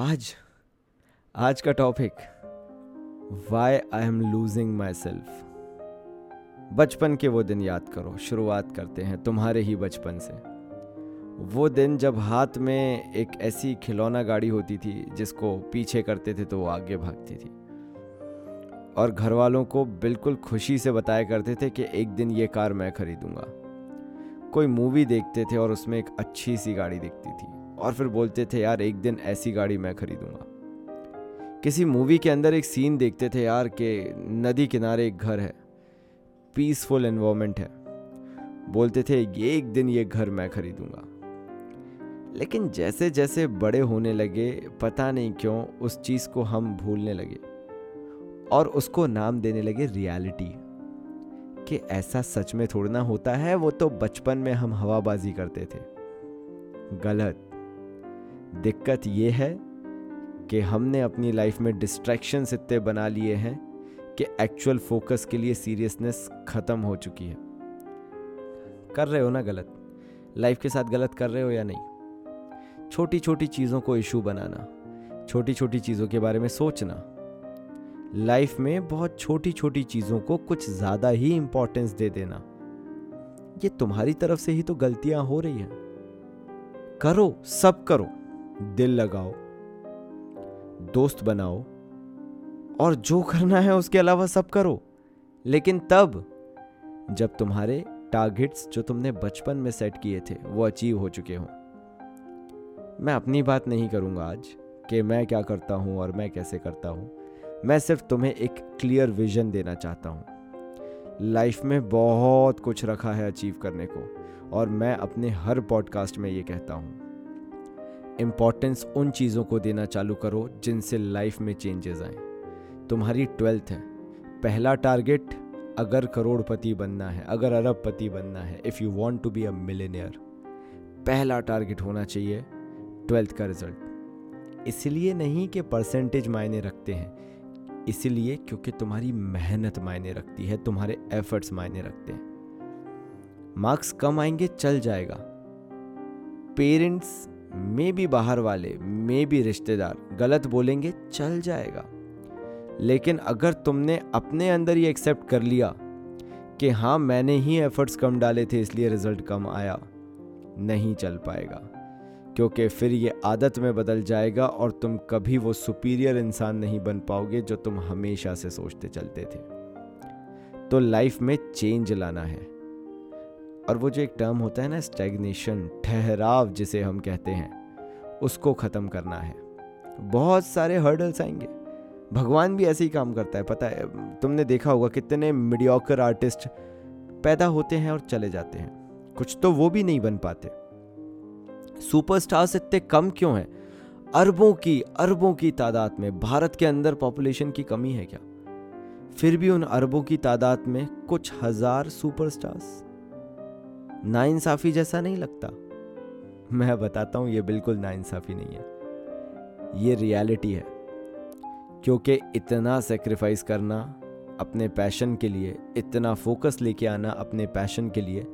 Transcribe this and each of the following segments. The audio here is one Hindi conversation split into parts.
आज आज का topic why I am losing myself. बचपन के वो दिन याद करो। शुरुआत करते हैं तुम्हारे ही बचपन से। वो दिन जब हाथ में एक ऐसी खिलौना गाड़ी होती थी जिसको पीछे करते थे तो वो आगे भागती थी, और घर वालों को बिल्कुल खुशी से बताया करते थे कि एक दिन ये कार मैं खरीदूंगा। कोई मूवी देखते थे और उसमें एक अच्छी सी गाड़ी दिखती थी और फिर बोलते थे यार एक दिन ऐसी गाड़ी मैं खरीदूंगा। किसी मूवी के अंदर एक सीन देखते थे यार कि नदी किनारे एक घर है, पीसफुल एनवायरनमेंट है, बोलते थे ये एक दिन ये घर मैं खरीदूंगा। लेकिन जैसे जैसे बड़े होने लगे पता नहीं क्यों उस चीज़ को हम भूलने लगे और उसको नाम देने लगे रियलिटी, कि ऐसा सच में थोड़ी ना होता है, वो तो बचपन में हम हवाबाजी करते थे। गलत। दिक्कत ये है कि हमने अपनी लाइफ में डिस्ट्रैक्शंस इतने बना लिए हैं कि एक्चुअल फोकस के लिए सीरियसनेस ख़त्म हो चुकी है। कर रहे हो ना गलत, लाइफ के साथ गलत कर रहे हो या नहीं? छोटी छोटी चीज़ों को इशू बनाना, छोटी छोटी चीज़ों के बारे में सोचना, लाइफ में बहुत छोटी छोटी चीज़ों को कुछ ज़्यादा ही इम्पोर्टेंस दे देना, ये तुम्हारी तरफ से ही तो गलतियाँ हो रही हैं। करो, सब करो, दिल लगाओ, दोस्त बनाओ और जो करना है उसके अलावा सब करो, लेकिन तब जब तुम्हारे टारगेट्स जो तुमने बचपन में सेट किए थे वो अचीव हो चुके हों। मैं अपनी बात नहीं करूँगा आज कि मैं क्या करता हूँ और मैं कैसे करता हूँ। मैं सिर्फ तुम्हें एक क्लियर विजन देना चाहता हूँ। लाइफ में बहुत कुछ रखा है अचीव करने को, और मैं अपने हर पॉडकास्ट में ये कहता हूँ, इम्पॉर्टेंस उन चीज़ों को देना चालू करो जिनसे लाइफ में चेंजेस आए। तुम्हारी 12th है, पहला टारगेट अगर करोड़पति बनना है, अगर अरबपति बनना है, if you want to be a millionaire, पहला टारगेट होना चाहिए 12th का रिजल्ट। इसलिए नहीं कि परसेंटेज मायने रखते हैं, इसलिए क्योंकि तुम्हारी मेहनत मायने रखती है, तुम्हारे एफर्ट्स मायने रखते हैं। मार्क्स कम आएंगे चल जाएगा, पेरेंट्स मे बी, बाहर वाले मे बी, रिश्तेदार गलत बोलेंगे चल जाएगा, लेकिन अगर तुमने अपने अंदर ये एक्सेप्ट कर लिया कि हाँ मैंने ही एफर्ट्स कम डाले थे इसलिए रिजल्ट कम आया, नहीं चल पाएगा, क्योंकि फिर ये आदत में बदल जाएगा और तुम कभी वो सुपीरियर इंसान नहीं बन पाओगे जो तुम हमेशा से सोचते चलते थे। तो लाइफ में चेंज लाना है, और वो जो एक टर्म होता है ना स्टैग्नेशन, ठहराव जिसे हम कहते हैं, उसको ख़त्म करना है। बहुत सारे हर्डल्स आएंगे। भगवान भी ऐसे ही काम करता है, पता है, तुमने देखा होगा कितने मीडियोकर आर्टिस्ट पैदा होते हैं और चले जाते हैं, कुछ तो वो भी नहीं बन पाते। सुपरस्टार्स इतने कम क्यों हैं? अरबों की तादाद में भारत के अंदर पॉपुलेशन की कमी है क्या? फिर भी उन अरबों की तादाद में कुछ हज़ार सुपरस्टार्स, नाइंसाफी जैसा नहीं लगता? मैं बताता हूँ, ये बिल्कुल नाइंसाफी नहीं है, ये रियलिटी है। क्योंकि इतना सेक्रीफाइस करना अपने पैशन के लिए, इतना फोकस लेके आना अपने पैशन के लिए,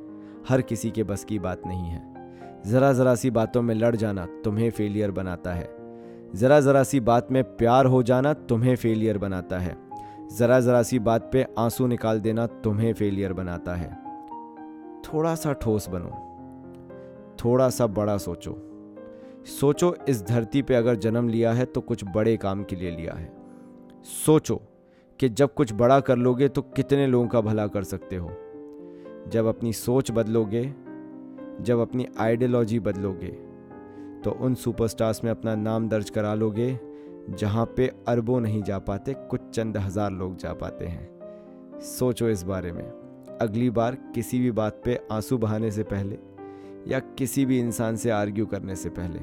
हर किसी के बस की बात नहीं है। ज़रा सी बातों में लड़ जाना तुम्हें फेलियर बनाता है, ज़रा सी बात में प्यार हो जाना तुम्हें फेलियर बनाता है, ज़रा सी बात पे आंसू निकाल देना तुम्हें फेलियर बनाता है। थोड़ा सा ठोस बनो, थोड़ा सा बड़ा सोचो। इस धरती पे अगर जन्म लिया है तो कुछ बड़े काम के लिए लिया है। सोचो कि जब कुछ बड़ा कर लोगे तो कितने लोगों का भला कर सकते हो। जब अपनी सोच बदलोगे, जब अपनी आइडियोलॉजी बदलोगे, तो उन सुपरस्टार्स में अपना नाम दर्ज करा लोगे जहाँ पे अरबों नहीं जा पाते, कुछ चंद हज़ार लोग जा पाते हैं। सोचो इस बारे में। अगली बार किसी भी बात पे आंसू बहाने से पहले या किसी भी इंसान से आर्ग्यू करने से पहले।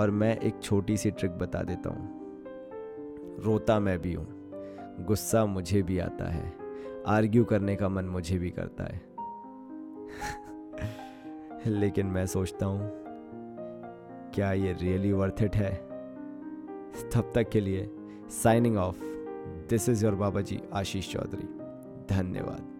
और मैं एक छोटी सी ट्रिक बता देता हूँ। रोता मैं भी हूँ, गुस्सा मुझे भी आता है, आर्ग्यू करने का मन मुझे भी करता है लेकिन मैं सोचता हूँ क्या ये रियली वर्थ इट है? तब तक के लिए signing off, this is your Baba ji Ashish Chaudhary. धन्यवाद।